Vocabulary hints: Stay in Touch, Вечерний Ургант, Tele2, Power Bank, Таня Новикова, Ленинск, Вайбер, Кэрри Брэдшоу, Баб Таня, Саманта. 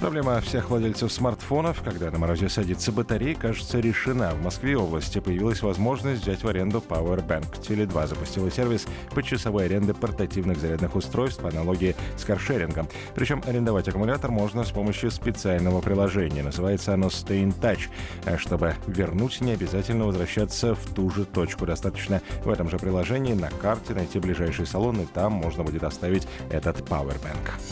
Проблема всех владельцев смартфонов, когда на морозе садится батарея, кажется, решена. В Москве и области появилась возможность взять в аренду Power Bank. Tele2 запустила сервис почасовой аренды портативных зарядных устройств по аналогии с каршерингом. Причем арендовать аккумулятор можно с помощью специального приложения. Называется оно Stay in Touch. А чтобы вернуть, не обязательно возвращаться в ту же точку. Достаточно в этом же приложении на карте найти ближайший салон, и там можно будет оставить этот Power Bank.